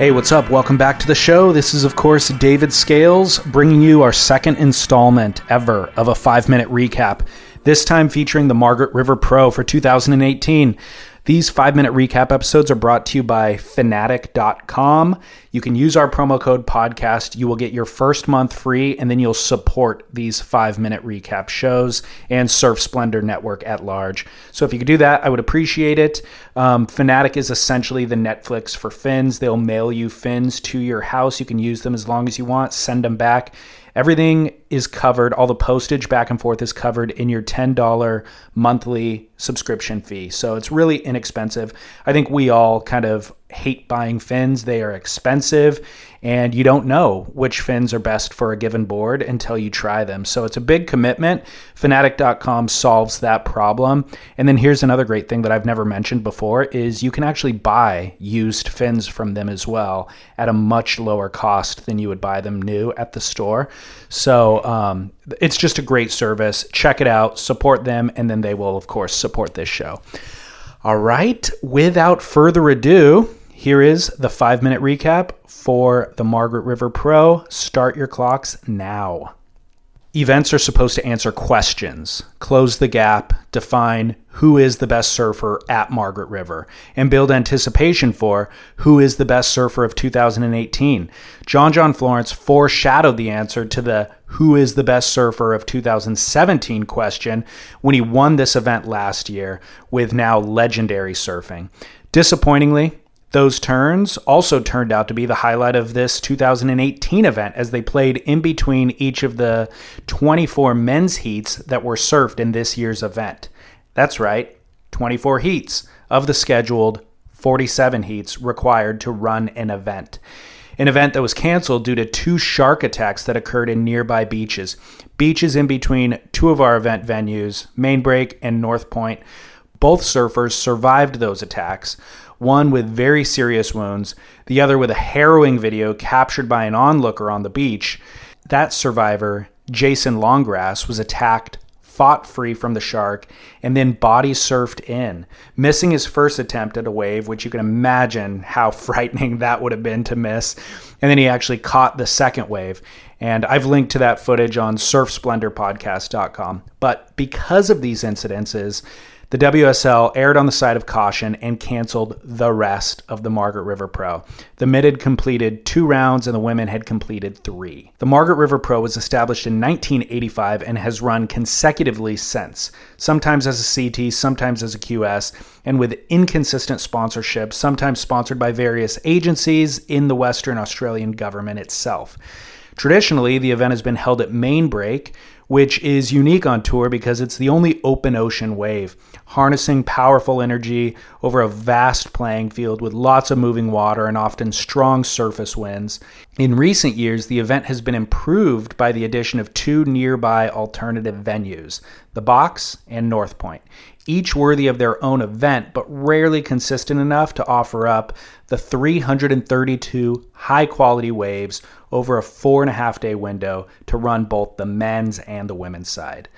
Hey, what's up? Welcome back to the show. This is, of course, David Scales, bringing you our second installment ever of a 5-minute recap, this time featuring the Margaret River Pro for 2018. These 5-minute recap episodes are brought to you by Fanatic.com. You can use our promo code podcast. You will get your first month free, and then you'll support these 5-minute recap shows and Surf Splendor Network at large. So if you could do that, I would appreciate it. Fanatic is essentially the Netflix for fins. They'll mail you fins to your house. You can use them as long as you want, send them back. Everything is covered. All the postage back and forth is covered in your $10 monthly subscription fee. So it's really inexpensive. I think we all kind of hate buying fins. They are expensive, and you don't know which fins are best for a given board until you try them. So it's a big commitment. Fanatic.com solves that problem. And then here's another great thing that I've never mentioned before is you can actually buy used fins from them as well at a much lower cost than you would buy them new at the store. So it's just a great service. Check it out, support them, and then they will, of course, support this show. All right, without further ado, here is the 5-minute recap for the Margaret River Pro. Start your clocks now. Events are supposed to answer questions, close the gap, define who is the best surfer at Margaret River, and build anticipation for who is the best surfer of 2018. John John Florence foreshadowed the answer to the who is the best surfer of 2017 question when he won this event last year with now legendary surfing. Disappointingly, those turns also turned out to be the highlight of this 2018 event as they played in between each of the 24 men's heats that were surfed in this year's event. That's right, 24 heats of the scheduled 47 heats required to run an event. An event that was canceled due to two shark attacks that occurred in nearby beaches. Beaches in between two of our event venues, Main Break and North Point. Both surfers survived those attacks, one with very serious wounds, the other with a harrowing video captured by an onlooker on the beach. That survivor, Jason Longgrass, was attacked, fought free from the shark, and then body surfed in, missing his first attempt at a wave, which you can imagine how frightening that would have been to miss. And then he actually caught the second wave. And I've linked to that footage on surfsplendorpodcast.com. But because of these incidences, the WSL erred on the side of caution and canceled the rest of the Margaret River Pro. The men had completed 2 rounds and the women had completed 3. The Margaret River Pro was established in 1985 and has run consecutively since, sometimes as a CT, sometimes as a QS, and with inconsistent sponsorship, sometimes sponsored by various agencies in the Western Australian government itself. Traditionally, the event has been held at Main Break, which is unique on tour because it's the only open ocean wave, harnessing powerful energy over a vast playing field with lots of moving water and often strong surface winds. In recent years, the event has been improved by the addition of 2 nearby alternative venues, The Box and North Point, each worthy of their own event, but rarely consistent enough to offer up the 332 high-quality waves over a 4.5-day window to run both the men's and the women's side.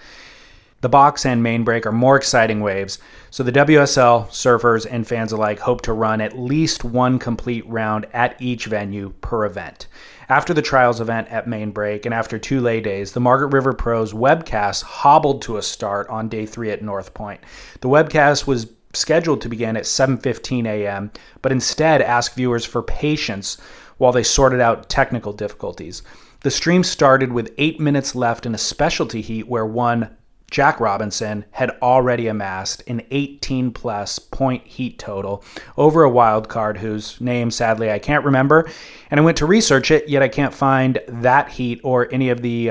The Box and Main Break are more exciting waves, so the WSL, surfers, and fans alike hope to run at least 1 complete round at each venue per event. After the trials event at Main Break and after 2 lay days, the Margaret River Pro's webcast hobbled to a start on day 3 at North Point. The webcast was scheduled to begin at 7:15 a.m., but instead asked viewers for patience while they sorted out technical difficulties. The stream started with 8 minutes left in a specialty heat where one Jack Robinson had already amassed an 18-plus point heat total over a wild card whose name, sadly, I can't remember. And I went to research it, yet I can't find that heat or any of the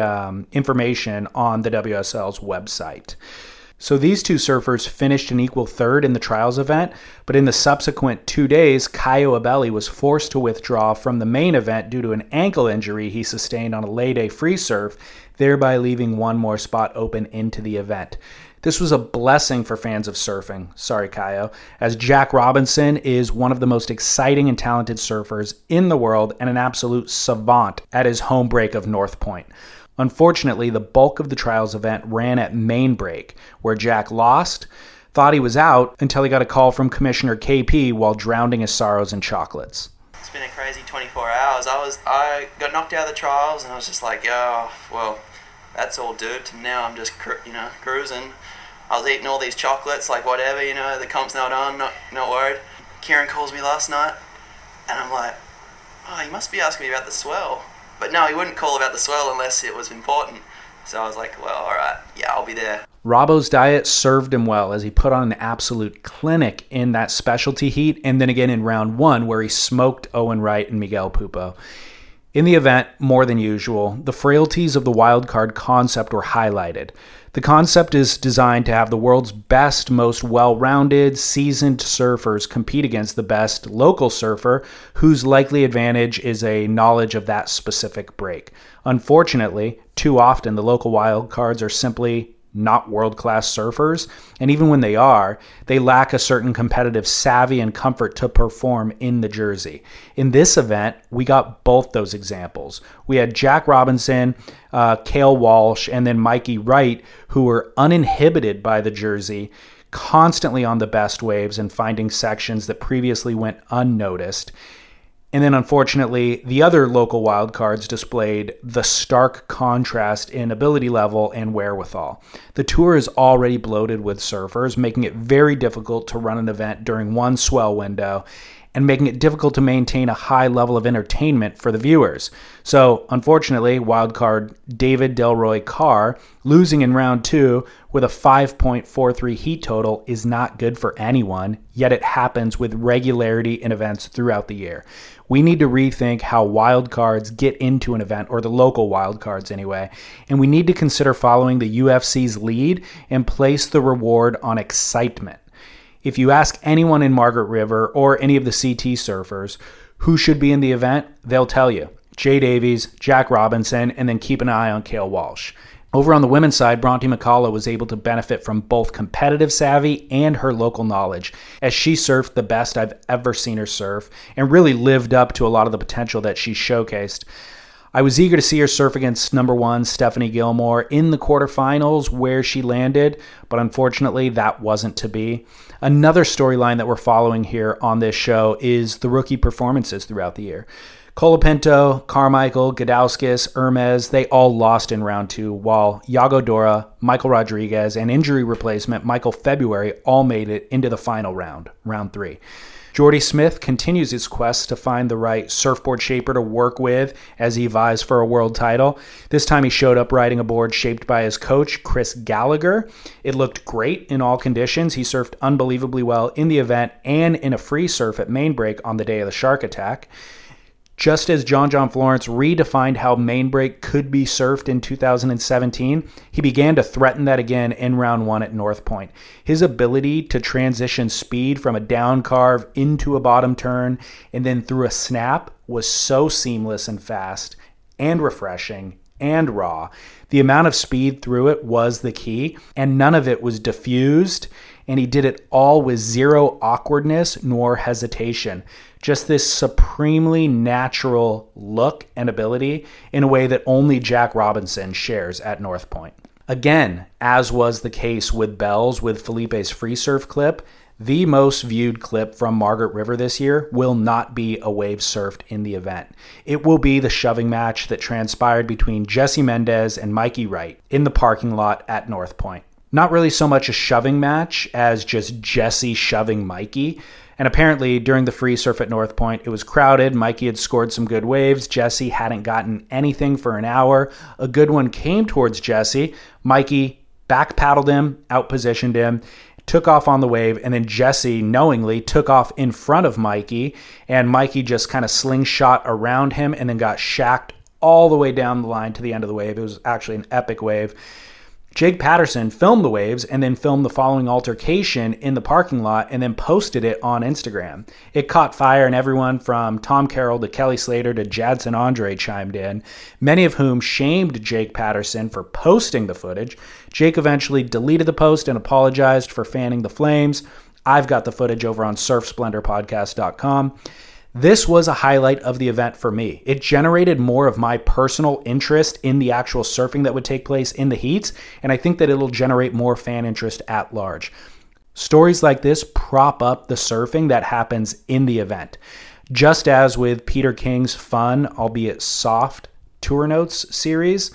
information on the WSL's website. So these two surfers finished an equal third in the trials event, but in the subsequent 2 days, Kaio Abelli was forced to withdraw from the main event due to an ankle injury he sustained on a lay-day free surf, thereby leaving one more spot open into the event. This was a blessing for fans of surfing, sorry Kaio, as Jack Robinson is one of the most exciting and talented surfers in the world and an absolute savant at his home break of North Point. Unfortunately, the bulk of the trials event ran at Main Break, where Jack lost, thought he was out, until he got a call from Commissioner KP while drowning his sorrows in chocolates. It's been a crazy 24 hours. I got knocked out of the trials, and I was just like, oh, well, that's all duped. And now I'm just, cruising. I was eating all these chocolates, like whatever, the comp's not on, not worried. Kieran calls me last night, and I'm like, oh, you must be asking me about the swell. But no, he wouldn't call about the swell unless it was important. So I was like, well, all right, yeah, I'll be there. Robbo's diet served him well as he put on an absolute clinic in that specialty heat and then again in round one where he smoked Owen Wright and Miguel Pupo. In the event, more than usual, the frailties of the wildcard concept were highlighted. The concept is designed to have the world's best, most well-rounded, seasoned surfers compete against the best local surfer whose likely advantage is a knowledge of that specific break. Unfortunately, too often the local wildcards are simply not world-class surfers, and even when they are, they lack a certain competitive savvy and comfort to perform in the jersey. In this event, we got both those examples. We had Jack Robinson, Cale Walsh, and then Mikey Wright, who were uninhibited by the jersey, constantly on the best waves and finding sections that previously went unnoticed. And then, unfortunately, the other local wildcards displayed the stark contrast in ability level and wherewithal. The tour is already bloated with surfers, making it very difficult to run an event during one swell window and making it difficult to maintain a high level of entertainment for the viewers. So, unfortunately, wildcard David Delroy Carr, losing in round two with a 5.43 heat total is not good for anyone, yet it happens with regularity in events throughout the year. We need to rethink how wildcards get into an event, or the local wildcards anyway, and we need to consider following the UFC's lead and place the reward on excitement. If you ask anyone in Margaret River or any of the CT surfers who should be in the event, they'll tell you. Jay Davies, Jack Robinson, and then keep an eye on Cale Walsh. Over on the women's side, Bronte McCullough was able to benefit from both competitive savvy and her local knowledge, as she surfed the best I've ever seen her surf and really lived up to a lot of the potential that she showcased. I was eager to see her surf against number one Stephanie Gilmore in the quarterfinals where she landed, but unfortunately that wasn't to be. Another storyline that we're following here on this show is the rookie performances throughout the year. Colapinto, Carmichael, Godowskis, Hermes, they all lost in round two, while Yago Dora, Michael Rodriguez, and injury replacement Michael February all made it into the final round, round three. Jordy Smith continues his quest to find the right surfboard shaper to work with as he vies for a world title. This time he showed up riding a board shaped by his coach, Chris Gallagher. It looked great in all conditions. He surfed unbelievably well in the event and in a free surf at Main Break on the day of the shark attack. Just as John John Florence redefined how Main Break could be surfed in 2017, he began to threaten that again in round one at North Point. His ability to transition speed from a down carve into a bottom turn and then through a snap was so seamless and fast and refreshing and raw. The amount of speed through it was the key, and none of it was diffused, and he did it all with zero awkwardness nor hesitation. Just this supremely natural look and ability in a way that only Jack Robinson shares at North Point. Again, as was the case with Bells with Felipe's free surf clip, the most viewed clip from Margaret River this year will not be a wave surfed in the event. It will be the shoving match that transpired between Jesse Mendez and Mikey Wright in the parking lot at North Point. Not really so much a shoving match as just Jesse shoving Mikey. And apparently, during the free surf at North Point, it was crowded. Mikey had scored some good waves. Jesse hadn't gotten anything for an hour. A good one came towards Jesse. Mikey back paddled him, out-positioned him, took off on the wave, and then Jesse knowingly took off in front of Mikey, and Mikey just kind of slingshot around him and then got shacked all the way down the line to the end of the wave. It was actually an epic wave. Jake Patterson filmed the waves and then filmed the following altercation in the parking lot and then posted it on Instagram. It caught fire, and everyone from Tom Carroll to Kelly Slater to Jadson Andre chimed in, many of whom shamed Jake Patterson for posting the footage. Jake eventually deleted the post and apologized for fanning the flames. I've got the footage over on surfsplendorpodcast.com. This was a highlight of the event for me. It generated more of my personal interest in the actual surfing that would take place in the heats, and I think that it'll generate more fan interest at large. Stories like this prop up the surfing that happens in the event. Just as with Peter King's fun, albeit soft, Tour Notes series,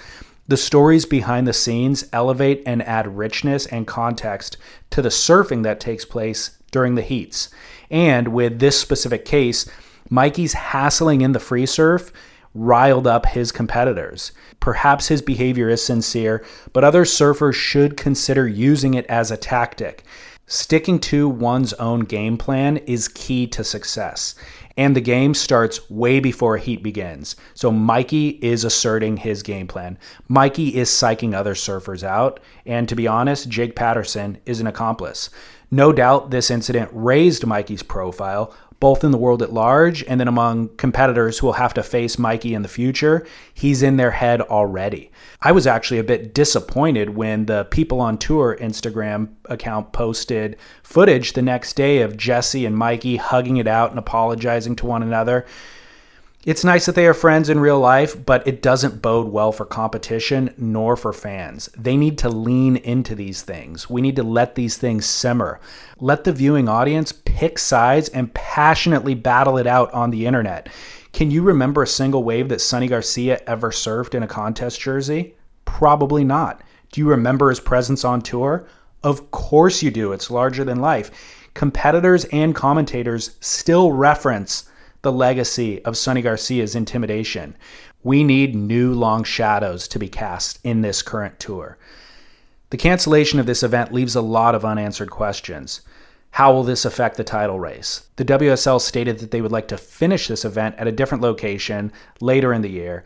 the stories behind the scenes elevate and add richness and context to the surfing that takes place during the heats. And with this specific case, Mikey's hassling in the free surf riled up his competitors. Perhaps his behavior is sincere, but other surfers should consider using it as a tactic. Sticking to one's own game plan is key to success. And the game starts way before a heat begins. So Mikey is asserting his game plan. Mikey is psyching other surfers out. And to be honest, Jake Patterson is an accomplice. No doubt this incident raised Mikey's profile, both in the world at large and then among competitors who will have to face Mikey in the future. He's in their head already. I was actually a bit disappointed when the People on Tour Instagram account posted footage the next day of Jesse and Mikey hugging it out and apologizing to one another. It's nice that they are friends in real life, but it doesn't bode well for competition nor for fans. They need to lean into these things. We need to let these things simmer. Let the viewing audience pick sides and passionately battle it out on the internet. Can you remember a single wave that Sonny Garcia ever surfed in a contest jersey? Probably not. Do you remember his presence on tour? Of course you do. It's larger than life. Competitors and commentators still reference the legacy of Sonny Garcia's intimidation. We need new long shadows to be cast in this current tour. The cancellation of this event leaves a lot of unanswered questions. How will this affect the title race? The WSL stated that they would like to finish this event at a different location later in the year.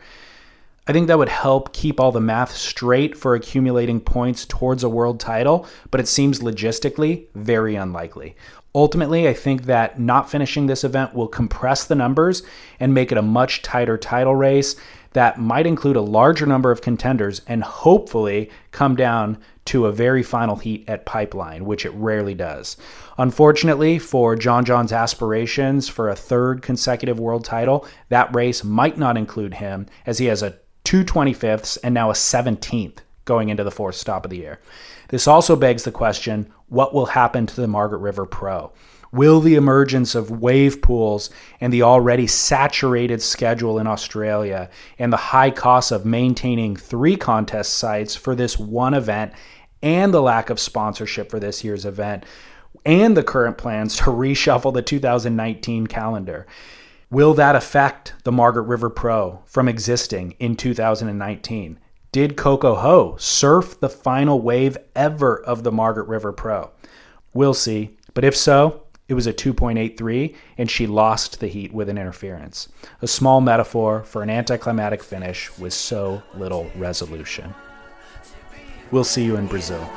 I think that would help keep all the math straight for accumulating points towards a world title, but it seems logistically very unlikely. Ultimately, I think that not finishing this event will compress the numbers and make it a much tighter title race that might include a larger number of contenders and hopefully come down to a very final heat at Pipeline, which it rarely does. Unfortunately, for John John's aspirations for a third consecutive world title, that race might not include him, as he has a 2 25ths and now a 17th going into the fourth stop of the year. This also begs the question, what will happen to the Margaret River Pro? Will the emergence of wave pools and the already saturated schedule in Australia and the high cost of maintaining 3 contest sites for this one event and the lack of sponsorship for this year's event and the current plans to reshuffle the 2019 calendar, will that affect the Margaret River Pro from existing in 2019? Did Coco Ho surf the final wave ever of the Margaret River Pro? We'll see, but if so, it was a 2.83 and she lost the heat with an interference. A small metaphor for an anticlimactic finish with so little resolution. We'll see you in Brazil.